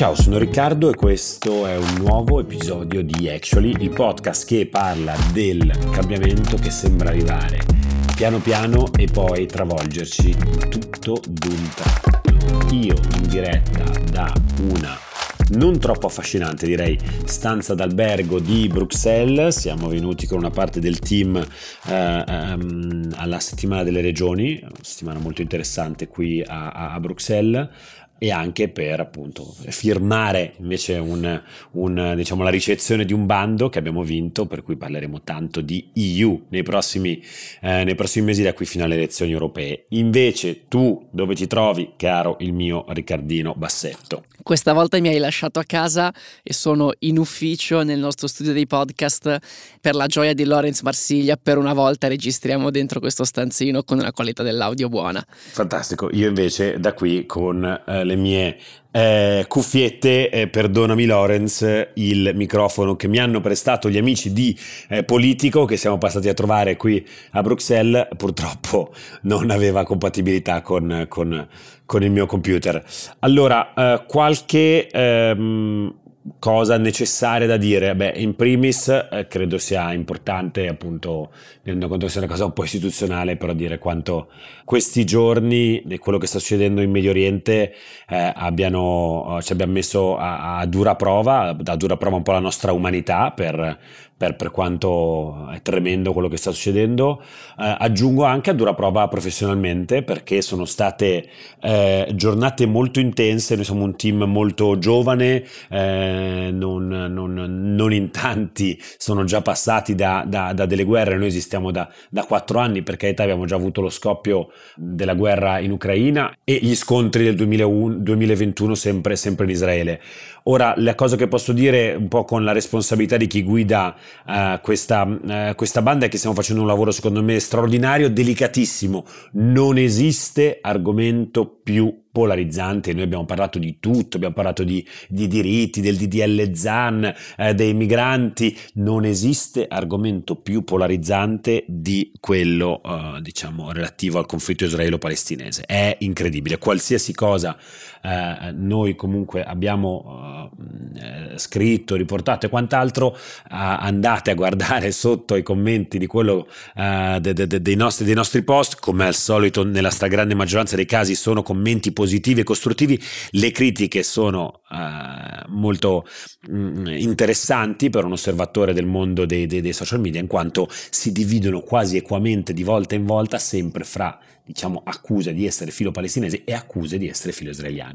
Ciao, sono Riccardo e questo è un nuovo episodio di Actually, il podcast che parla del cambiamento che sembra arrivare piano piano e poi travolgerci tutto d'un tratto. Io in diretta da una non troppo affascinante, direi, stanza d'albergo di Bruxelles. Siamo venuti con una parte del team alla settimana delle regioni, una settimana molto interessante qui a Bruxelles, e anche per appunto firmare invece diciamo la ricezione di un bando che abbiamo vinto, per cui parleremo tanto di EU nei prossimi mesi da qui fino alle elezioni europee. Invece tu dove ti trovi, caro il mio Riccardino Bassetto? Questa volta mi hai lasciato a casa e sono in ufficio nel nostro studio dei podcast. Per la gioia di Lawrence Marsiglia, per una volta registriamo dentro questo stanzino con una qualità dell'audio buona. Fantastico, io invece da qui con le mie cuffiette, perdonami Lawrence, il microfono che mi hanno prestato gli amici di Politico, che siamo passati a trovare qui a Bruxelles, purtroppo non aveva compatibilità con il mio computer. Allora, qualche cosa necessaria da dire? Beh, in primis credo sia importante, appunto, tenendo conto che sia una cosa un po' istituzionale, però dire quanto questi giorni e quello che sta succedendo in Medio Oriente ci abbiamo messo a dura prova, un po' la nostra umanità per quanto è tremendo quello che sta succedendo. Aggiungo anche a dura prova professionalmente, perché sono state giornate molto intense. Noi siamo un team molto giovane, non in tanti sono già passati da delle guerre. Noi esistiamo da 4 anni, per carità, abbiamo già avuto lo scoppio della guerra in Ucraina e gli scontri del 2021 sempre in Israele. Ora, la cosa che posso dire un po' con la responsabilità di chi guida questa banda è che stiamo facendo un lavoro secondo me straordinario, delicatissimo. Non esiste argomento più polarizzante. Noi abbiamo parlato di tutto, abbiamo parlato di diritti, del DDL Zan, dei migranti. Non esiste argomento più polarizzante di quello diciamo relativo al conflitto israelo-palestinese. È incredibile. Qualsiasi cosa noi comunque abbiamo scritto, riportato e quant'altro, andate a guardare sotto ai commenti di quello dei nostri post. Come al solito, nella stragrande maggioranza dei casi sono commenti positivi e costruttivi. Le critiche sono molto interessanti per un osservatore del mondo dei social media, in quanto si dividono quasi equamente di volta in volta, sempre fra, diciamo, accuse di essere filo palestinese e accuse di essere filo israeliani.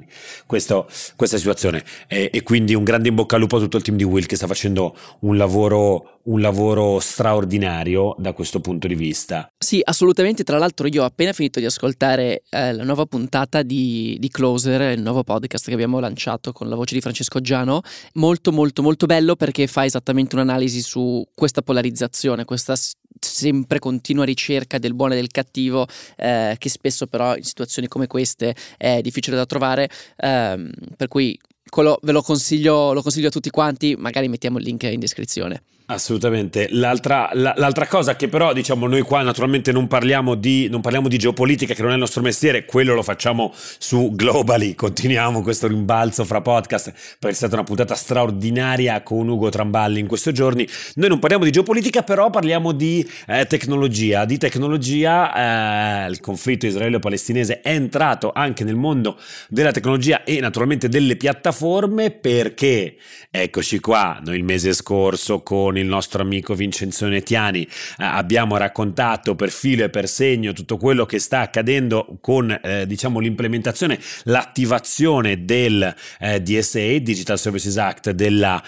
Questa situazione, e quindi un grande in bocca al lupo a tutto il team di Will, che sta facendo un lavoro straordinario da questo punto di vista. Sì, assolutamente. Tra l'altro io ho appena finito di ascoltare la nuova puntata di Closer, il nuovo podcast che abbiamo lanciato con la voce di Francesco Giano. Molto molto molto bello, perché fa esattamente un'analisi su questa polarizzazione, questa sempre continua ricerca del buono e del cattivo, che spesso però in situazioni come queste è difficile da trovare, per cui quello ve lo consiglio a tutti quanti. Magari mettiamo il link in descrizione. Assolutamente. L'altra cosa che però, diciamo, noi qua naturalmente non parliamo di geopolitica, che non è il nostro mestiere, quello lo facciamo su Globally. Continuiamo questo rimbalzo fra podcast, perché è stata una puntata straordinaria con Ugo Tramballi in questi giorni. Noi non parliamo di geopolitica, però parliamo di tecnologia. Il conflitto israelo-palestinese è entrato anche nel mondo della tecnologia e naturalmente delle piattaforme, perché eccoci qua. Noi il mese scorso con il nostro amico Vincenzo Tiani abbiamo raccontato per filo e per segno tutto quello che sta accadendo con diciamo l'implementazione, l'attivazione del DSA, Digital Services Act, della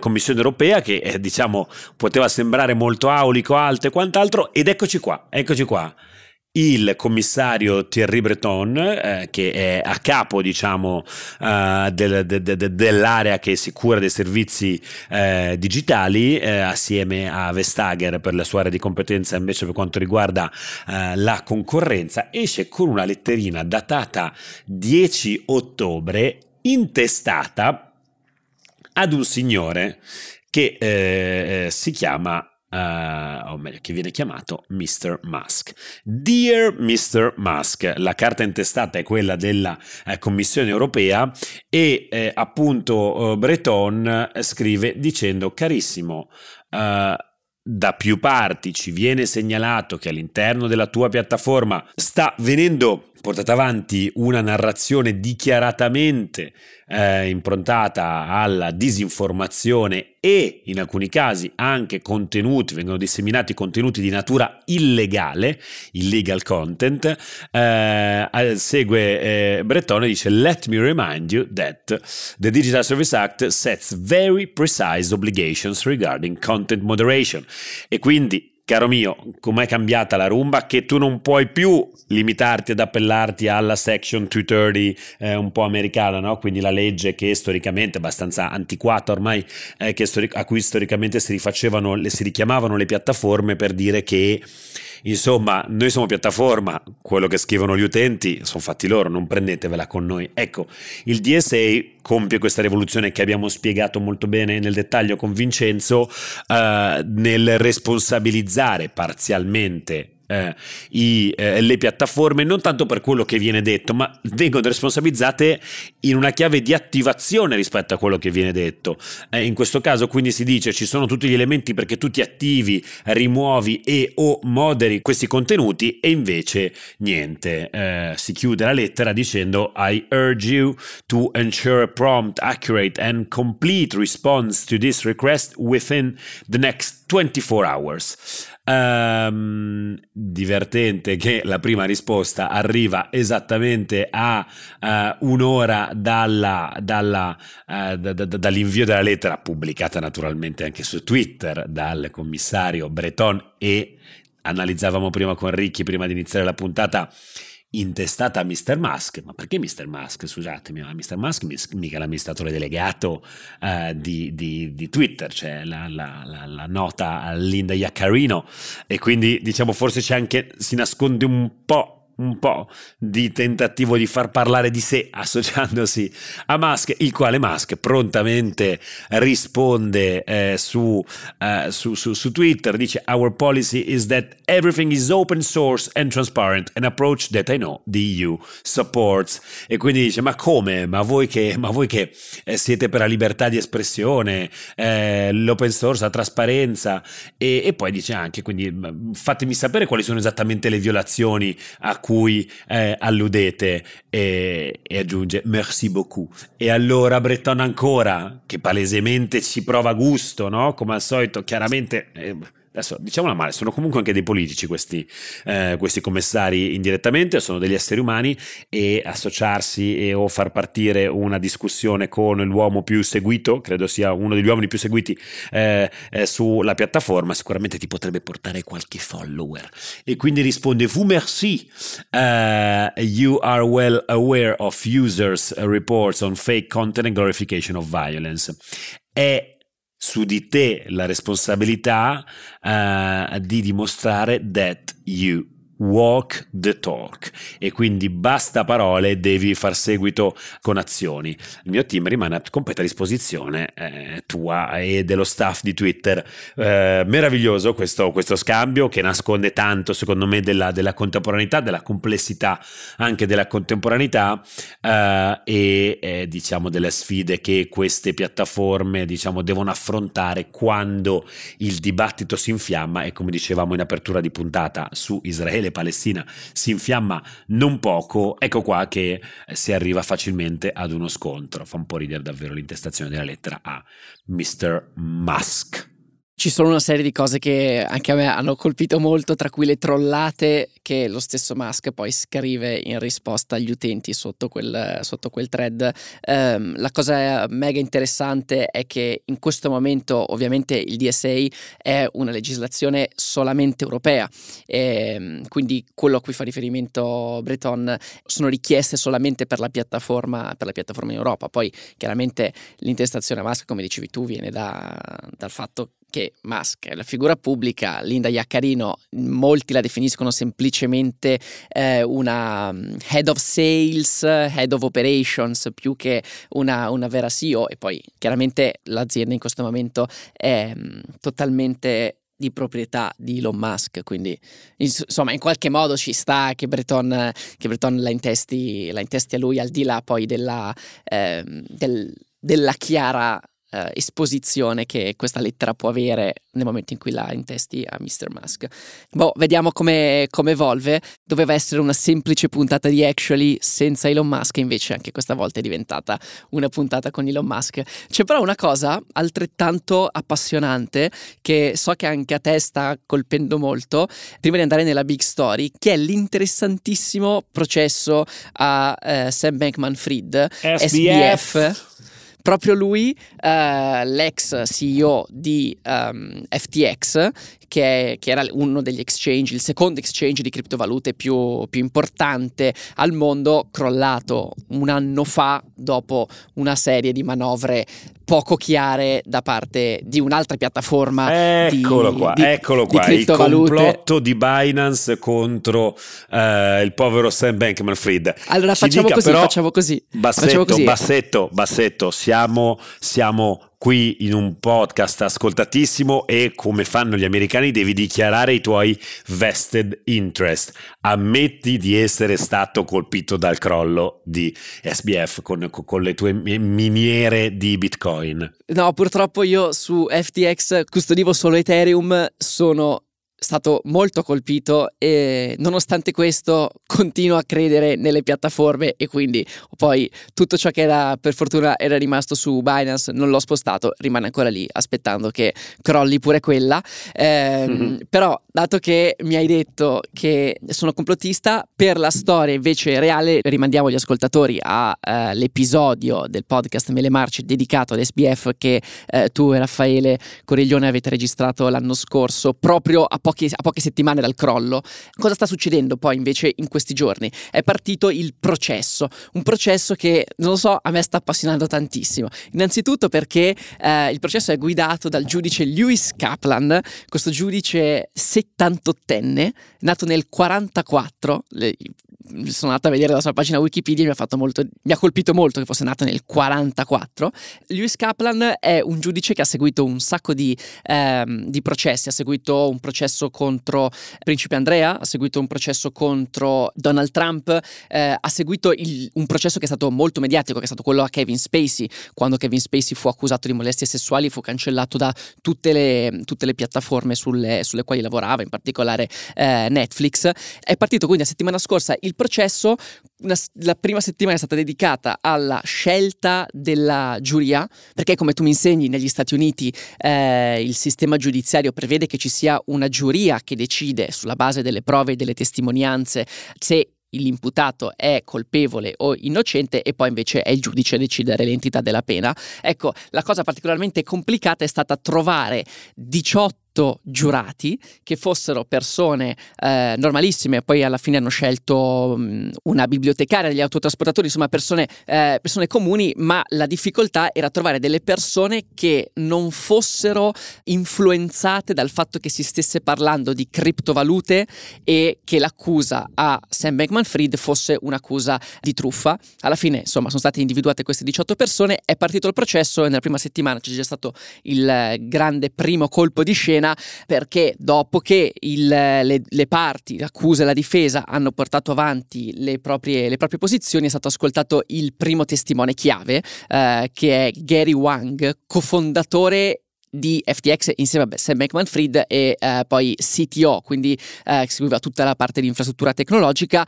Commissione europea, che diciamo poteva sembrare molto aulico, alto e quant'altro, ed eccoci qua. Il commissario Thierry Breton, che è a capo, diciamo, dell'area che si cura dei servizi digitali, assieme a Vestager per la sua area di competenza invece per quanto riguarda la concorrenza, esce con una letterina datata 10 ottobre intestata ad un signore che si chiama o meglio, che viene chiamato Mr. Musk. Dear Mr. Musk, la carta intestata è quella della Commissione europea e appunto Breton scrive dicendo: carissimo, da più parti ci viene segnalato che all'interno della tua piattaforma sta venendo portata avanti una narrazione dichiaratamente improntata alla disinformazione e in alcuni casi anche contenuti, vengono disseminati contenuti di natura illegale, illegal content. Segue Breton e dice: Let me remind you that the Digital Services Act sets very precise obligations regarding content moderation. E quindi, caro mio, com'è cambiata la rumba, che tu non puoi più limitarti ad appellarti alla Section 230 un po' americana, no? Quindi la legge che storicamente, abbastanza antiquata ormai, a cui storicamente si richiamavano le piattaforme per dire che, insomma, noi siamo piattaforma, quello che scrivono gli utenti sono fatti loro, non prendetevela con noi. Ecco, il DSA compie questa rivoluzione che abbiamo spiegato molto bene nel dettaglio con Vincenzo, nel responsabilizzare parzialmente le piattaforme, non tanto per quello che viene detto, ma vengono responsabilizzate in una chiave di attivazione rispetto a quello che viene detto. In questo caso quindi si dice: ci sono tutti gli elementi perché tu ti attivi, rimuovi e o moderi questi contenuti, e invece niente. Si chiude la lettera dicendo: I urge you to ensure a prompt, accurate and complete response to this request within the next 24 hours. Divertente che la prima risposta arriva esattamente a un'ora dall'invio della lettera, pubblicata naturalmente anche su Twitter dal commissario Breton, e analizzavamo prima con Ricchi, prima di iniziare la puntata, intestata a Mr. Musk. Ma perché Mr. Musk? Scusatemi, ma Mr. Musk mica l'amministratore delegato di Twitter, cioè la nota Linda Iaccarino, e quindi diciamo forse c'è anche, si nasconde un po' di tentativo di far parlare di sé associandosi a Musk, il quale Musk prontamente risponde su Twitter, dice: Our policy is that everything is open source and transparent, an approach that I know the EU supports. E quindi dice: ma come? Ma voi che siete per la libertà di espressione, l'open source, la trasparenza, e poi dice anche: quindi fatemi sapere quali sono esattamente le violazioni a cui alludete, e aggiunge merci beaucoup. E allora Breton ancora, che palesemente ci prova gusto, no? Come al solito, chiaramente, adesso diciamola male, sono comunque anche dei politici questi commissari indirettamente, sono degli esseri umani, e associarsi o far partire una discussione con l'uomo più seguito, credo sia uno degli uomini più seguiti sulla piattaforma, sicuramente ti potrebbe portare qualche follower. E quindi risponde: vous merci, you are well aware of users reports on fake content and glorification of violence. È su di te la responsabilità di dimostrare that you walk the talk, e quindi basta parole, devi far seguito con azioni. Il mio team rimane a completa disposizione tua e dello staff di Twitter. Meraviglioso questo scambio, che nasconde tanto, secondo me, della contemporaneità, della complessità anche della contemporaneità, e diciamo delle sfide che queste piattaforme devono affrontare quando il dibattito si infiamma, e come dicevamo in apertura di puntata su Israele Palestina si infiamma non poco. Ecco qua che si arriva facilmente ad uno scontro. Fa un po' ridere davvero l'intestazione della lettera a Mr. Musk. Ci sono una serie di cose che anche a me hanno colpito molto, tra cui le trollate che lo stesso Musk poi scrive in risposta agli utenti sotto quel thread. La cosa mega interessante è che in questo momento ovviamente il DSA è una legislazione solamente europea, e quindi quello a cui fa riferimento Breton sono richieste solamente per la piattaforma in Europa. Poi chiaramente l'intestazione a Musk, come dicevi tu, viene dal fatto che Musk è la figura pubblica. Linda Iaccarino, molti la definiscono semplicemente una head of sales, head of operations, più che una vera CEO, e poi chiaramente l'azienda in questo momento è totalmente di proprietà di Elon Musk, quindi insomma in qualche modo ci sta che Breton la intesti a lui, al di là poi della chiara esposizione che questa lettera può avere nel momento in cui la intesti a Mr. Musk. Vediamo come evolve. Doveva essere una semplice puntata di Actually senza Elon Musk, invece anche questa volta è diventata una puntata con Elon Musk. C'è però una cosa altrettanto appassionante che so che anche a te sta colpendo molto, prima di andare nella big story, che è l'interessantissimo processo a Sam Bankman-Fried, SBF. Proprio lui, l'ex CEO di FTX, che era uno degli exchange, il secondo exchange di criptovalute più importante al mondo, crollato un anno fa dopo una serie di manovre poco chiare da parte di un'altra piattaforma. Eccolo qua, il complotto di Binance contro il povero Sam Bankman-Fried. Allora facciamo così. Bassetto, siamo qui in un podcast ascoltatissimo e, come fanno gli americani, devi dichiarare i tuoi vested interest. Ammetti di essere stato colpito dal crollo di SBF con le tue miniere di Bitcoin. No, purtroppo io su FTX custodivo solo Ethereum, sono stato molto colpito e nonostante questo continuo a credere nelle piattaforme, e quindi poi tutto ciò che era, per fortuna, era rimasto su Binance non l'ho spostato, rimane ancora lì aspettando che crolli pure quella. Però dato che mi hai detto che sono complottista, per la storia invece reale rimandiamo gli ascoltatori all'episodio del podcast Mele Marce dedicato all'SBF che tu e Raffaele Coriglione avete registrato l'anno scorso, proprio a poche settimane dal crollo. Cosa sta succedendo poi invece in questi giorni? È partito il processo, un processo che, non lo so, a me sta appassionando tantissimo. Innanzitutto perché il processo è guidato dal giudice Lewis Kaplan, questo giudice 78enne, nato nel 1944, sono andato a vedere la sua pagina Wikipedia e mi ha colpito molto che fosse nato nel 1944. Lewis Kaplan è un giudice che ha seguito un sacco di processi, ha seguito un processo contro Principe Andrea, ha seguito un processo contro Donald Trump, ha seguito un processo che è stato molto mediatico, che è stato quello a Kevin Spacey, quando Kevin Spacey fu accusato di molestie sessuali e fu cancellato da tutte le piattaforme sulle quali lavorava, in particolare Netflix. È partito quindi la settimana scorsa il processo. La prima settimana è stata dedicata alla scelta della giuria, perché, come tu mi insegni, negli Stati Uniti il sistema giudiziario prevede che ci sia una giuria che decide, sulla base delle prove e delle testimonianze, se l'imputato è colpevole o innocente, e poi invece è il giudice a decidere l'entità della pena. Ecco, la cosa particolarmente complicata è stata trovare 18 giurati che fossero persone normalissime. Poi alla fine hanno scelto una bibliotecaria, degli autotrasportatori, insomma persone comuni, ma la difficoltà era trovare delle persone che non fossero influenzate dal fatto che si stesse parlando di criptovalute e che l'accusa a Sam Bankman-Fried fosse un'accusa di truffa. Alla fine, insomma, sono state individuate queste 18 persone, è partito il processo e nella prima settimana c'è già stato il grande primo colpo di scena, perché dopo che le parti, l'accusa e la difesa, hanno portato avanti le proprie posizioni, è stato ascoltato il primo testimone chiave, che è Gary Wang, cofondatore di FTX insieme a Sam Bankman-Fried e poi CTO, quindi che seguiva tutta la parte di infrastruttura tecnologica,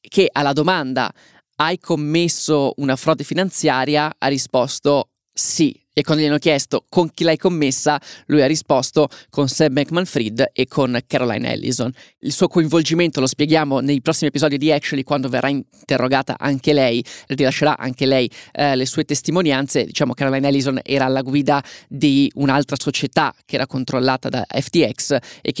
che alla domanda "hai commesso una frode finanziaria?" ha risposto sì. E quando gli hanno chiesto con chi l'hai commessa, lui ha risposto con Sam Bankman-Fried e con Caroline Ellison. Il suo coinvolgimento lo spieghiamo nei prossimi episodi di Actually, quando verrà interrogata anche lei, rilascerà anche lei le sue testimonianze. Diciamo, Caroline Ellison era alla guida di un'altra società che era controllata da FTX e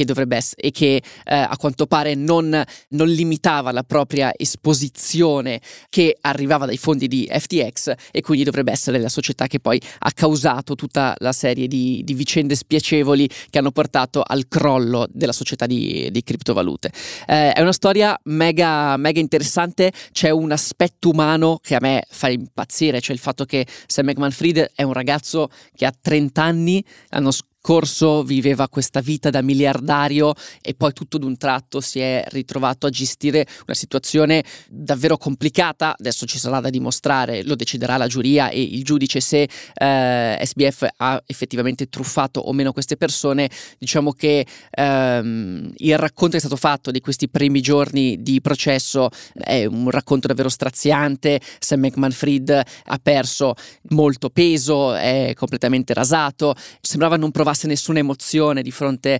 che a quanto pare non limitava la propria esposizione che arrivava dai fondi di FTX, e quindi dovrebbe essere la società che poi ha causato tutta la serie di vicende spiacevoli che hanno portato al crollo della società di criptovalute. È una storia mega, mega interessante. C'è un aspetto umano che a me fa impazzire, cioè il fatto che Sam Bankman-Fried è un ragazzo che ha 30 anni, l'anno corso viveva questa vita da miliardario e poi tutto d'un tratto si è ritrovato a gestire una situazione davvero complicata. Adesso ci sarà da dimostrare, lo deciderà la giuria e il giudice, se SBF ha effettivamente truffato o meno queste persone. Diciamo che il racconto che è stato fatto di questi primi giorni di processo è un racconto davvero straziante. Sam Bankman-Fried ha perso molto peso, è completamente rasato, sembrava non provare nessuna emozione di fronte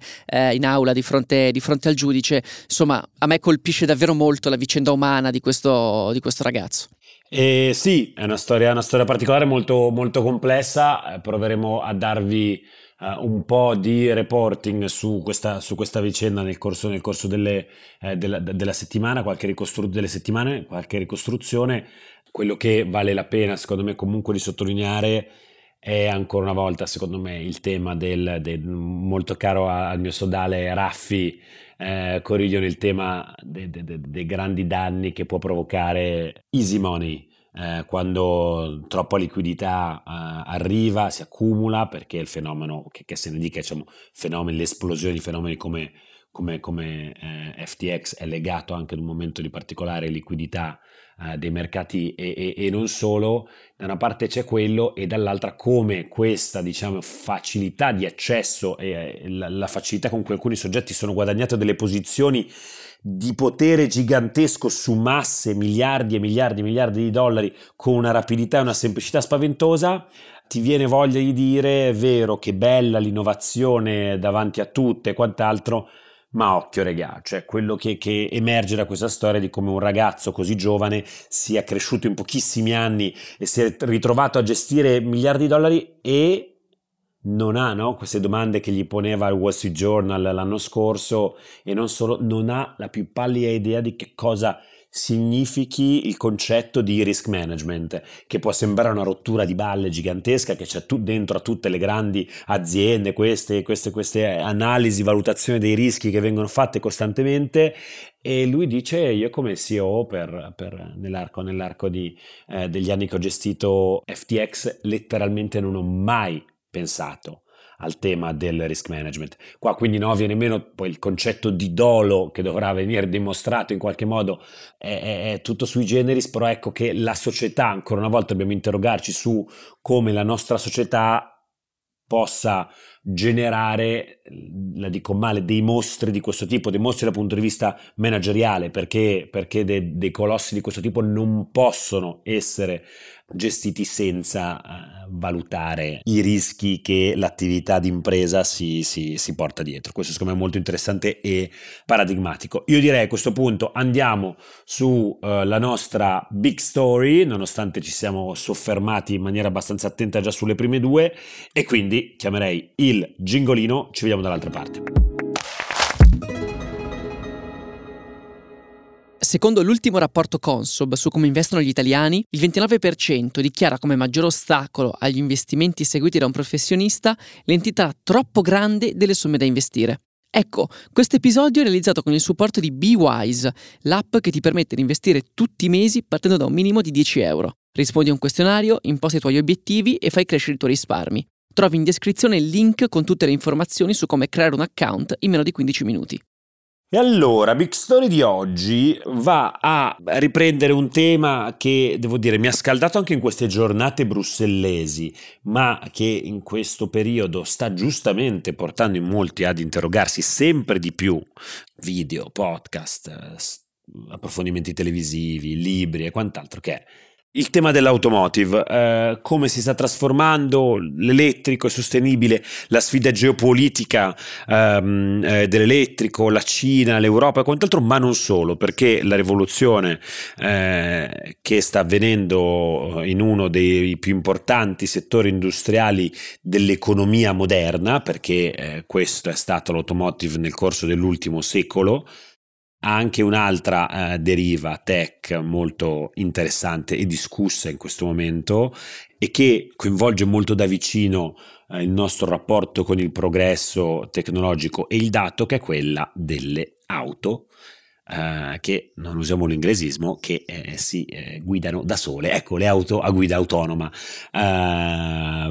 in aula, di fronte al giudice. Insomma, a me colpisce davvero molto la vicenda umana di questo ragazzo. Sì, è una storia particolare, molto, molto complessa. Proveremo a darvi un po' di reporting su questa vicenda nel corso della settimana, qualche ricostruzione. Quello che vale la pena, secondo me, comunque di sottolineare è ancora una volta, secondo me, il tema del molto caro al mio sodale Raffi Coriglione, il tema dei grandi danni che può provocare easy money, quando troppa liquidità arriva, si accumula, perché il fenomeno, che se ne dica, diciamo, l'esplosione di fenomeni come FTX è legato anche ad un momento di particolare liquidità dei mercati e non solo. Da una parte c'è quello, e dall'altra come questa, diciamo, facilità di accesso e la facilità con cui alcuni soggetti sono guadagnati delle posizioni di potere gigantesco su masse, miliardi e miliardi e miliardi di dollari, con una rapidità e una semplicità spaventosa. Ti viene voglia di dire: è vero che bella l'innovazione davanti a tutte e quant'altro, ma occhio regà, cioè quello che emerge da questa storia di come un ragazzo così giovane sia cresciuto in pochissimi anni e si è ritrovato a gestire miliardi di dollari e non ha, no? Queste domande che gli poneva il Wall Street Journal l'anno scorso, e non solo, non ha la più pallida idea di che cosa significhi il concetto di risk management, che può sembrare una rottura di balle gigantesca, che c'è dentro a tutte le grandi aziende queste analisi, valutazioni dei rischi che vengono fatte costantemente. E lui dice: io come CEO per nell'arco degli anni che ho gestito FTX, letteralmente non ho mai pensato al tema del risk management. Qua quindi viene meno poi il concetto di dolo, che dovrà venire dimostrato in qualche modo, è tutto sui generis. Però ecco che la società, ancora una volta, dobbiamo interrogarci su come la nostra società possa generare, la dico male, dei mostri di questo tipo, dei mostri dal punto di vista manageriale, perché dei colossi di questo tipo non possono essere gestiti senza valutare i rischi che l'attività d'impresa si porta dietro. Questo secondo me è molto interessante e paradigmatico. Io direi, a questo punto, andiamo sulla nostra big story, nonostante ci siamo soffermati in maniera abbastanza attenta già sulle prime due, e quindi chiamerei il gingolino. Ci vediamo dall'altra parte. Secondo l'ultimo rapporto Consob su come investono gli italiani, il 29% dichiara come maggior ostacolo agli investimenti seguiti da un professionista l'entità troppo grande delle somme da investire. Ecco, questo episodio è realizzato con il supporto di Beewise, l'app che ti permette di investire tutti i mesi partendo da un minimo di €10. Rispondi a un questionario, imposti i tuoi obiettivi e fai crescere i tuoi risparmi. Trovi in descrizione il link con tutte le informazioni su come creare un account in meno di 15 minuti. E allora, Big Story di oggi va a riprendere un tema che, devo dire, mi ha scaldato anche in queste giornate brussellesi, ma che in questo periodo sta giustamente portando in molti ad interrogarsi sempre di più. Video, podcast, approfondimenti televisivi, libri e quant'altro, che è il tema dell'automotive, come si sta trasformando, l'elettrico è sostenibile, la sfida geopolitica dell'elettrico, la Cina, l'Europa e quant'altro, ma non solo, perché la rivoluzione che sta avvenendo in uno dei più importanti settori industriali dell'economia moderna, perché questo è stato l'automotive nel corso dell'ultimo secolo, ha anche un'altra deriva tech molto interessante e discussa in questo momento, e che coinvolge molto da vicino il nostro rapporto con il progresso tecnologico e il dato, che è quella delle auto, che non usiamo l'inglesismo, che si guidano da sole. Ecco, le auto a guida autonoma,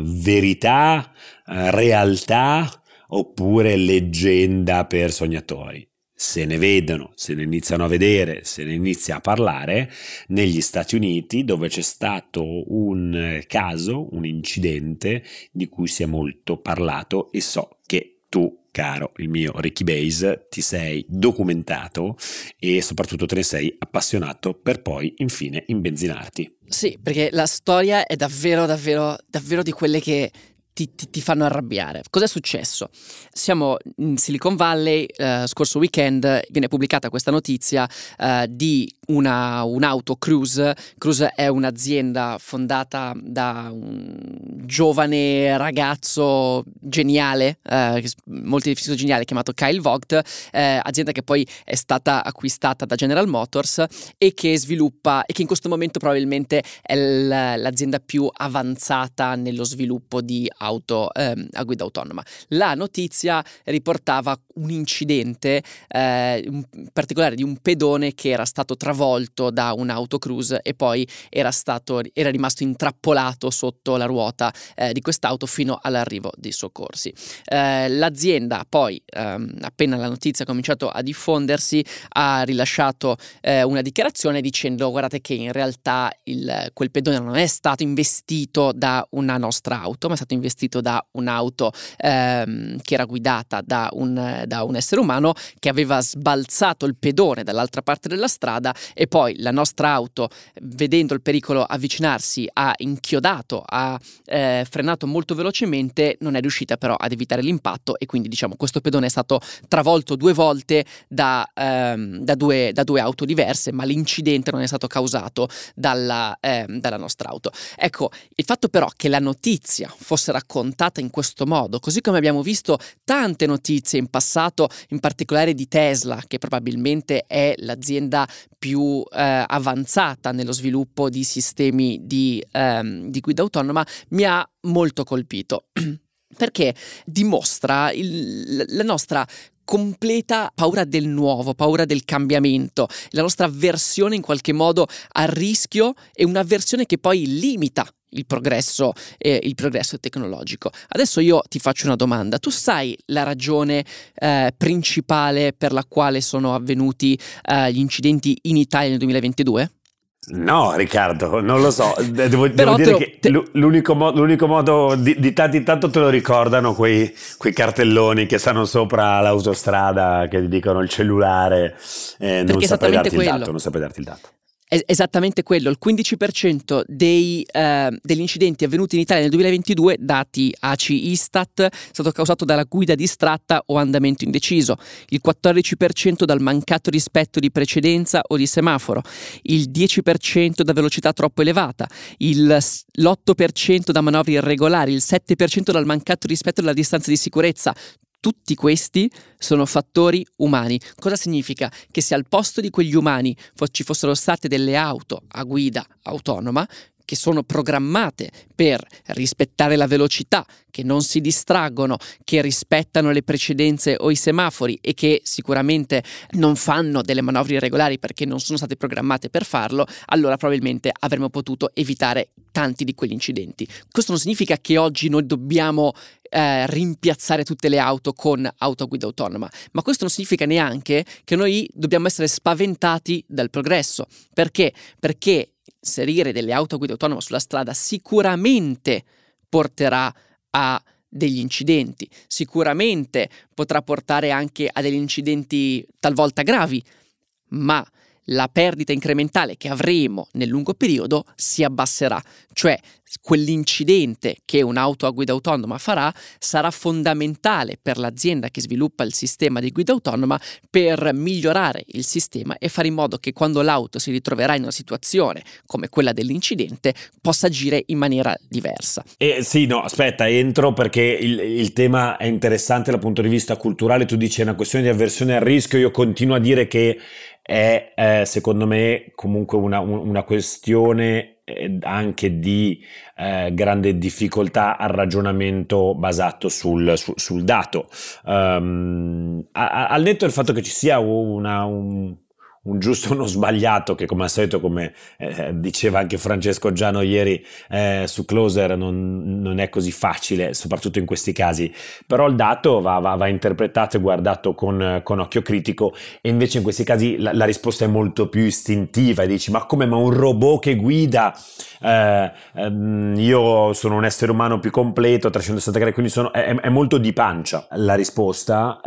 verità, realtà, oppure leggenda per sognatori. Se ne vedono, se ne iniziano a vedere, se ne inizia a parlare negli Stati Uniti, dove c'è stato un caso, un incidente di cui si è molto parlato, e so che tu, caro il mio Ricky Base, ti sei documentato e soprattutto te ne sei appassionato per poi infine imbenzinarti. Sì, perché la storia è davvero di quelle che ti fanno arrabbiare. Cos'è successo? Siamo in Silicon Valley, scorso weekend viene pubblicata questa notizia di un'auto Cruise. Cruise è un'azienda fondata da un giovane ragazzo geniale, molti definiscono geniale, chiamato Kyle Vogt, azienda che poi è stata acquistata da General Motors e che sviluppa, e che in questo momento probabilmente è l'azienda più avanzata nello sviluppo di auto a guida autonoma. La notizia riportava un incidente in particolare di un pedone che era stato travolto da un'auto Cruise e poi era rimasto intrappolato sotto la ruota di quest'auto fino all'arrivo dei soccorsi. L'azienda poi, appena la notizia ha cominciato a diffondersi, ha rilasciato una dichiarazione dicendo: guardate che in realtà quel pedone non è stato investito da una nostra auto, ma è stato investito da un'auto che era guidata da un essere umano, che aveva sbalzato il pedone dall'altra parte della strada, e poi la nostra auto, vedendo il pericolo avvicinarsi, ha inchiodato, ha frenato molto velocemente, non è riuscita però ad evitare l'impatto, e quindi diciamo questo pedone è stato travolto due volte da due auto diverse, ma l'incidente non è stato causato dalla nostra auto. Ecco, il fatto però che la notizia fosse raccontata in questo modo, così come abbiamo visto tante notizie in passato, in particolare di Tesla, che probabilmente è l'azienda più avanzata nello sviluppo di sistemi di guida autonoma, mi ha molto colpito perché dimostra la nostra completa paura del nuovo, paura del cambiamento, la nostra avversione in qualche modo al rischio, e un'avversione che poi limita il progresso tecnologico. Adesso io ti faccio una domanda. Tu sai la ragione principale per la quale sono avvenuti gli incidenti in Italia nel 2022? No, Riccardo, non lo so. Devo dire che l'unico modo di tanto in tanto te lo ricordano quei cartelloni che stanno sopra l'autostrada, che ti dicono il cellulare, non saprei darti il dato, non saprei darti il dato. Esattamente quello, il 15% degli incidenti avvenuti in Italia nel 2022, dati ACI Istat, è stato causato dalla guida distratta o andamento indeciso, il 14% dal mancato rispetto di precedenza o di semaforo, il 10% da velocità troppo elevata, l'8% da manovre irregolari, il 7% dal mancato rispetto della distanza di sicurezza. Tutti questi sono fattori umani. Cosa significa? Che se al posto di quegli umani ci fossero state delle auto a guida autonoma, che sono programmate per rispettare la velocità, che non si distraggono, che rispettano le precedenze o i semafori e che sicuramente non fanno delle manovre irregolari perché non sono state programmate per farlo, allora probabilmente avremmo potuto evitare tanti di quegli incidenti. Questo non significa che oggi noi dobbiamo rimpiazzare tutte le auto con auto a guida autonoma, ma questo non significa neanche che noi dobbiamo essere spaventati dal progresso. Perché? Perché inserire delle auto a guida autonoma sulla strada sicuramente porterà a degli incidenti, sicuramente potrà portare anche a degli incidenti talvolta gravi, ma la perdita incrementale che avremo nel lungo periodo si abbasserà, cioè quell'incidente che un'auto a guida autonoma farà sarà fondamentale per l'azienda che sviluppa il sistema di guida autonoma per migliorare il sistema e fare in modo che quando l'auto si ritroverà in una situazione come quella dell'incidente possa agire in maniera diversa. Sì, no, aspetta, entro perché il tema è interessante dal punto di vista culturale. Tu dici è una questione di avversione al rischio, io continuo a dire che è secondo me comunque una questione anche di grande difficoltà al ragionamento basato sul dato, al netto del fatto che ci sia un giusto e uno sbagliato, che come al solito, come diceva anche Francesco Giano ieri su Closer, non è così facile, soprattutto in questi casi, però il dato va interpretato e guardato con occhio critico, e invece in questi casi la risposta è molto più istintiva, e dici ma un robot che guida, io sono un essere umano più completo, 360 gradi, quindi è molto di pancia la risposta,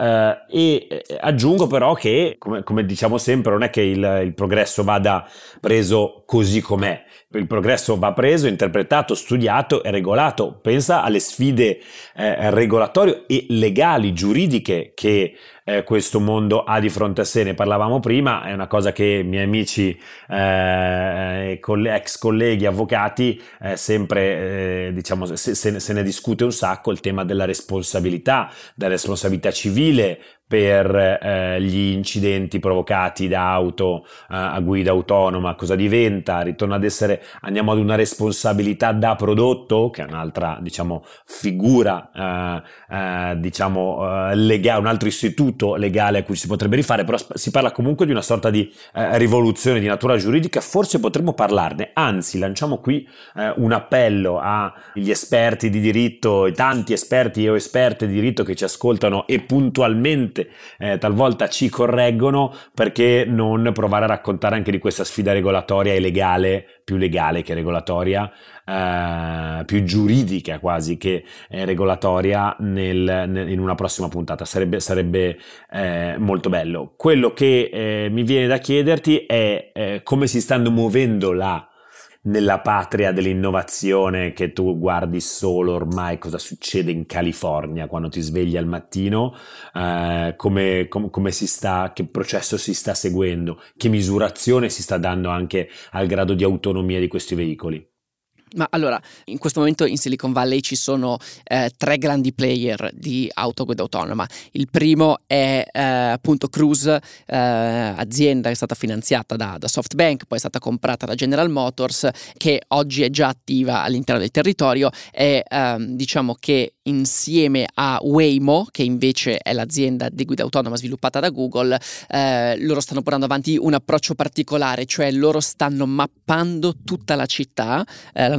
e aggiungo però che come diciamo sempre, non è che il progresso vada preso così com'è. Il progresso va preso, interpretato, studiato e regolato. Pensa alle sfide regolatorie e legali, giuridiche, che questo mondo ha di fronte a sé. Ne parlavamo prima, è una cosa che miei amici ex colleghi avvocati sempre diciamo se ne discute un sacco, il tema della responsabilità civile per gli incidenti provocati da auto a guida autonoma. Cosa diventa? Ritorna ad essere, andiamo ad una responsabilità da prodotto, che è un'altra diciamo figura diciamo legale, un altro istituto legale a cui si potrebbe rifare, però si parla comunque di una sorta di rivoluzione di natura giuridica. Forse potremmo parlarne, anzi lanciamo qui un appello agli esperti di diritto, i tanti esperti o esperte di diritto che ci ascoltano e puntualmente talvolta ci correggono, perché non provare a raccontare anche di questa sfida regolatoria e legale, più legale che regolatoria, più giuridica quasi che regolatoria, in una prossima puntata. Sarebbe molto bello. Quello che mi viene da chiederti è come si stanno muovendo nella patria dell'innovazione, che tu guardi solo ormai cosa succede in California quando ti svegli al mattino, come si sta, che processo si sta seguendo, che misurazione si sta dando anche al grado di autonomia di questi veicoli. Ma allora, in questo momento in Silicon Valley ci sono tre grandi player di autoguida autonoma. Il primo è appunto Cruise, azienda che è stata finanziata da SoftBank, poi è stata comprata da General Motors, che oggi è già attiva all'interno del territorio, e diciamo che insieme a Waymo, che invece è l'azienda di guida autonoma sviluppata da Google, loro stanno portando avanti un approccio particolare, cioè loro stanno mappando tutta la città.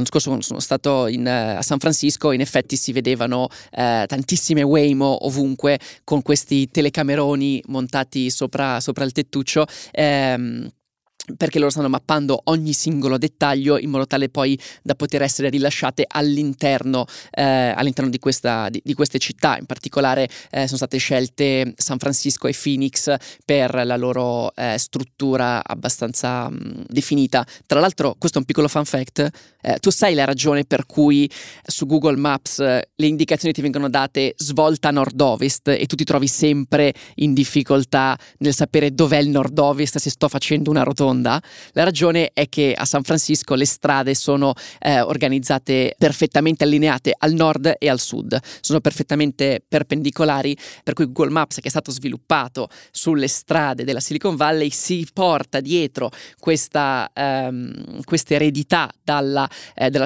L'anno scorso sono stato a San Francisco, in effetti si vedevano tantissime Waymo ovunque, con questi telecameroni montati sopra il tettuccio, perché loro stanno mappando ogni singolo dettaglio, in modo tale poi da poter essere rilasciate all'interno di queste città. In particolare sono state scelte San Francisco e Phoenix per la loro struttura abbastanza definita. Tra l'altro, questo è un piccolo fun fact, tu sai la ragione per cui su Google Maps le indicazioni ti vengono date svolta nord-ovest e tu ti trovi sempre in difficoltà nel sapere dov'è il nord-ovest, se sto facendo una rotonda? La ragione è che a San Francisco le strade sono organizzate, perfettamente allineate al nord e al sud, sono perfettamente perpendicolari, per cui Google Maps, che è stato sviluppato sulle strade della Silicon Valley, si porta dietro questa eredità dalla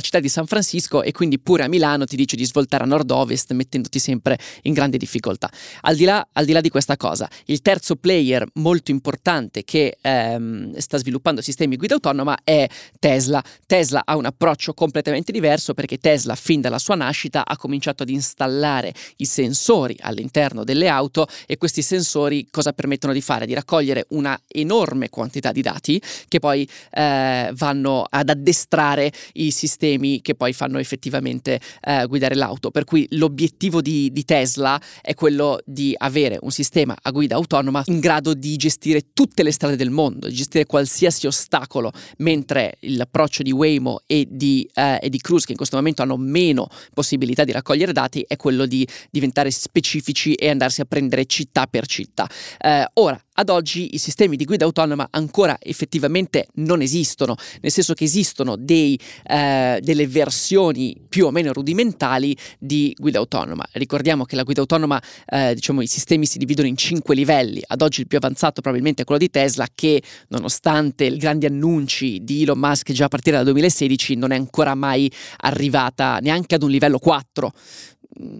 città di San Francisco, e quindi pure a Milano ti dice di svoltare a nord-ovest, mettendoti sempre in grande difficoltà. Al di là di questa cosa, il terzo player molto importante che sta sviluppando sistemi guida autonoma è Tesla. Tesla ha un approccio completamente diverso, perché Tesla fin dalla sua nascita ha cominciato ad installare i sensori all'interno delle auto, e questi sensori cosa permettono di fare? Di raccogliere una enorme quantità di dati che poi vanno ad addestrare i sistemi che poi fanno effettivamente guidare l'auto. Per cui l'obiettivo di Tesla è quello di avere un sistema a guida autonoma in grado di gestire tutte le strade del mondo, gestire qualsiasi ostacolo, mentre l'approccio di Waymo e di Cruise, che in questo momento hanno meno possibilità di raccogliere dati, è quello di diventare specifici e andarsi a prendere città per città. Ora, ad oggi i sistemi di guida autonoma ancora effettivamente non esistono, nel senso che esistono delle versioni più o meno rudimentali di guida autonoma. Ricordiamo che la guida autonoma, diciamo, i sistemi si dividono in 5 livelli. Ad oggi il più avanzato probabilmente è quello di Tesla, che nonostante i grandi annunci di Elon Musk già a partire dal 2016 non è ancora mai arrivata neanche ad un livello 4.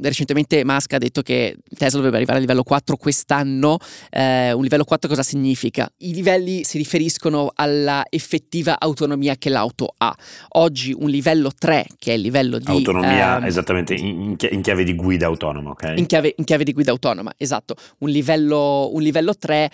recentemente Musk ha detto che Tesla dovrebbe arrivare al livello 4 quest'anno. Un livello 4 cosa significa? I livelli si riferiscono alla effettiva autonomia che l'auto ha. Oggi un livello 3, che è il livello di autonomia, esattamente in chiave di guida autonoma, ok? In chiave di guida autonoma, esatto. Un livello 3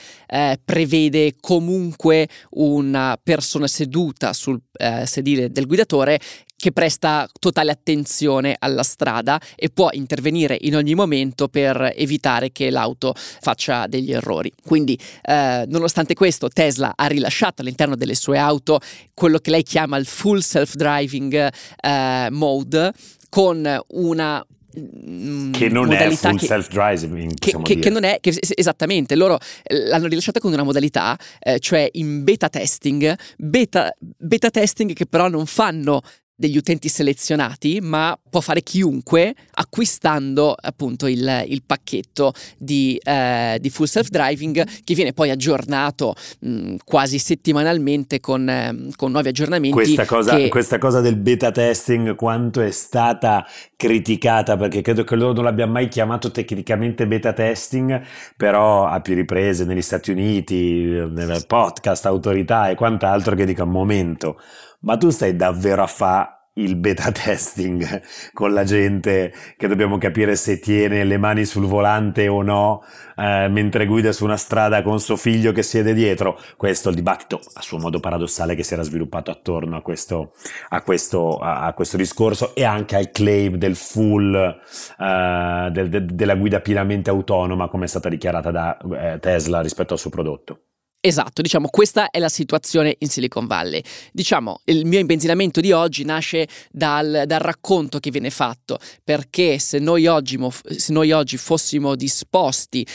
prevede comunque una persona seduta sul sedile del guidatore che presta totale attenzione alla strada e può intervenire in ogni momento per evitare che l'auto faccia degli errori. Quindi nonostante questo Tesla ha rilasciato all'interno delle sue auto quello che lei chiama il full self-driving mode, con una che non è full self-driving, che non è, che, esattamente, loro l'hanno rilasciata con una modalità, cioè in beta testing, che però non fanno degli utenti selezionati, ma può fare chiunque acquistando appunto il pacchetto di full self-driving, che viene poi aggiornato quasi settimanalmente con nuovi aggiornamenti. Questa cosa del beta testing quanto è stata criticata, perché credo che loro non l'abbiano mai chiamato tecnicamente beta testing, però a più riprese negli Stati Uniti, nel podcast, autorità e quant'altro che dica un momento, ma tu stai davvero a fare il beta testing con la gente che dobbiamo capire se tiene le mani sul volante o no mentre guida su una strada con suo figlio che siede dietro? Questo è il dibattito a suo modo paradossale che si era sviluppato attorno a questo discorso, e anche al claim del della guida pienamente autonoma come è stata dichiarata da Tesla rispetto al suo prodotto. Esatto, diciamo questa è la situazione in Silicon Valley. Diciamo il mio imbenzinamento di oggi nasce dal racconto che viene fatto, perché se noi oggi fossimo disposti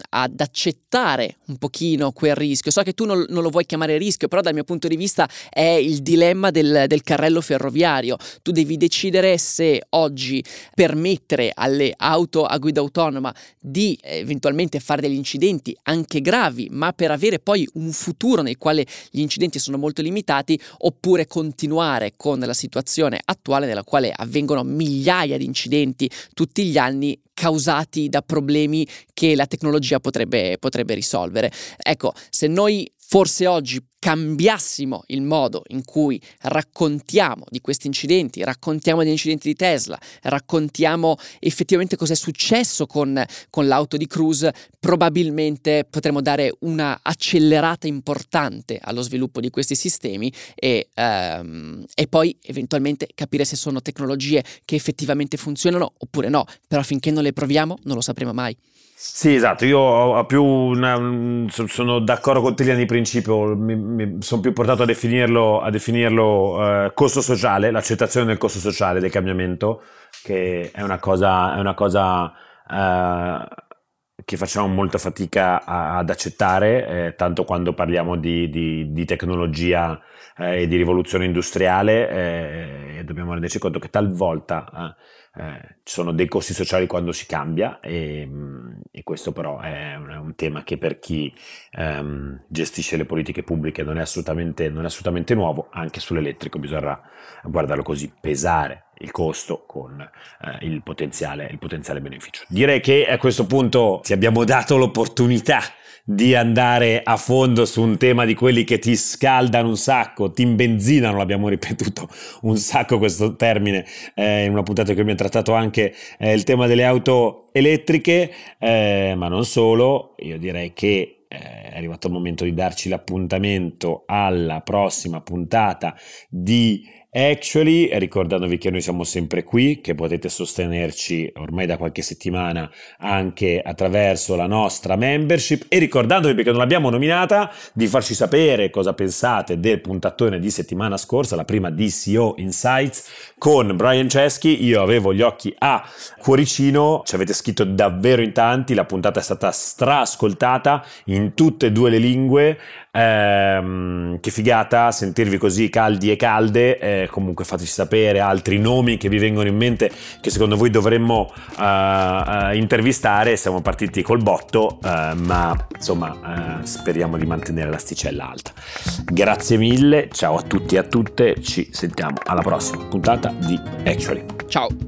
ad accettare un pochino quel rischio. So che tu non lo vuoi chiamare rischio, però dal mio punto di vista è il dilemma del carrello ferroviario. Tu devi decidere se oggi permettere alle auto a guida autonoma di eventualmente fare degli incidenti anche gravi, ma per avere poi un futuro nel quale gli incidenti sono molto limitati, oppure continuare con la situazione attuale nella quale avvengono migliaia di incidenti tutti gli anni causati da problemi che la tecnologia potrebbe risolvere. Ecco, se noi forse oggi cambiassimo il modo in cui raccontiamo di questi incidenti, raccontiamo degli incidenti di Tesla, raccontiamo effettivamente cosa è successo con l'auto di Cruise, probabilmente potremmo dare una accelerata importante allo sviluppo di questi sistemi e poi eventualmente capire se sono tecnologie che effettivamente funzionano oppure no, però finché non le proviamo non lo sapremo mai. Sì, esatto, io ho più sono d'accordo con te nei principio, sono più portato a definirlo costo sociale, l'accettazione del costo sociale del cambiamento, che è una cosa che facciamo molta fatica ad accettare, tanto quando parliamo di tecnologia e di rivoluzione industriale, e dobbiamo renderci conto che talvolta ci sono dei costi sociali quando si cambia, e questo però è un tema che per chi gestisce le politiche pubbliche non è assolutamente nuovo. Anche sull'elettrico bisognerà guardarlo così, pesare il costo con il potenziale beneficio. Direi che a questo punto ti abbiamo dato l'opportunità di andare a fondo su un tema di quelli che ti scaldano un sacco, ti imbenzinano, l'abbiamo ripetuto un sacco questo termine in una puntata che mi ha trattato anche il tema delle auto elettriche, ma non solo. Io direi che è arrivato il momento di darci l'appuntamento alla prossima puntata di Actually, ricordandovi che noi siamo sempre qui, che potete sostenerci ormai da qualche settimana anche attraverso la nostra membership, e ricordandovi, perché non l'abbiamo nominata, di farci sapere cosa pensate del puntatone di settimana scorsa, la prima di CEO Insights con Brian Chesky. Io avevo gli occhi a cuoricino, ci avete scritto davvero in tanti, la puntata è stata straascoltata in tutte e due le lingue, che figata sentirvi così caldi e calde. Comunque fateci sapere altri nomi che vi vengono in mente che secondo voi dovremmo intervistare. Siamo partiti col botto, ma insomma speriamo di mantenere l'asticella alta. Grazie mille, ciao a tutti e a tutte, ci sentiamo alla prossima puntata di Actually. Ciao.